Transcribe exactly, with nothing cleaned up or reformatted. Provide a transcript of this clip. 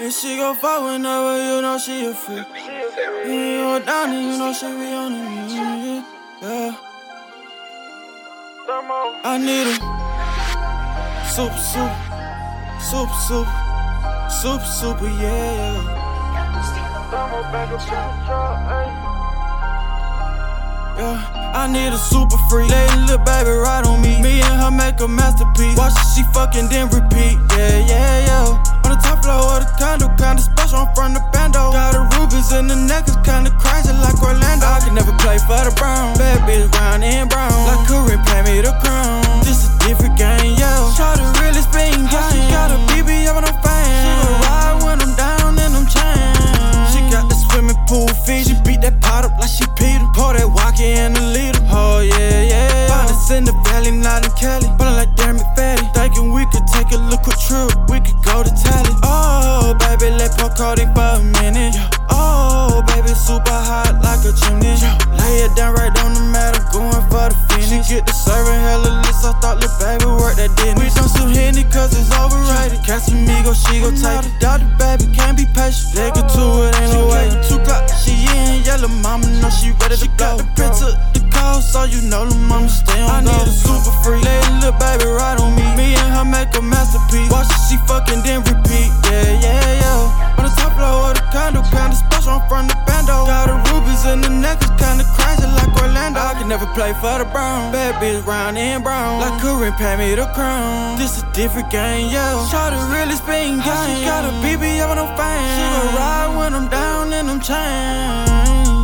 And she gon' fight whenever you know she a freak. When you go down and you know she be on the music. Yeah. I need a super, super, super, super, super, super, yeah. Yeah. I need a super freak. Let little baby ride on me. Me and her make a masterpiece. Watch it, she fucking then repeat. Yeah, yeah, yeah. Top floor of the condo, kinda special, I'm from the bando. Got the rubies in the neck, it's kinda crazy like Orlando. I can never play for the Browns, bad bitch round and brown. Like Curry, play me the crown, this a different game, yo. Try to really spin game, she got a B B up on her fan. She gon' ride when I'm down in them chains. She got the swimming pool feet, she beat that pot up like she Peter. Pour that walkie in the leader, oh yeah, yeah. Bonnets in the valley, not in Cali, ballin' like Darren McFadden. Thinking we could take a little trip, we could go to town. Baby, let pop call it for a minute. Oh, baby, super hot like a chimney. Lay it down right on the mat, I'm going for the finish. She get the serving hella list, I thought the baby worked that didn't. We don't still hit it cause it's overrated. Casamigo, she gon' take it. Doubt the baby, can't be patient. Leg her to it, ain't no way. Two clock, she in yellow, mama know she ready to go. The bitch took the call, so you know the mama stay on go. I need a super free, let the little baby ride on me. Me and her make a masterpiece. Watch it, she fucking then repeat. Yeah, yeah. Kinda special, I'm from the bando. Got the rubies in the neck, it's kinda crazy like Orlando. I can never play for the Browns, bad bitch round and brown. Like Curry, pay me the crown, this a different game, yo. Shawty really spin game, she got a B B up on her fan. She gon' ride when I'm down in them chains.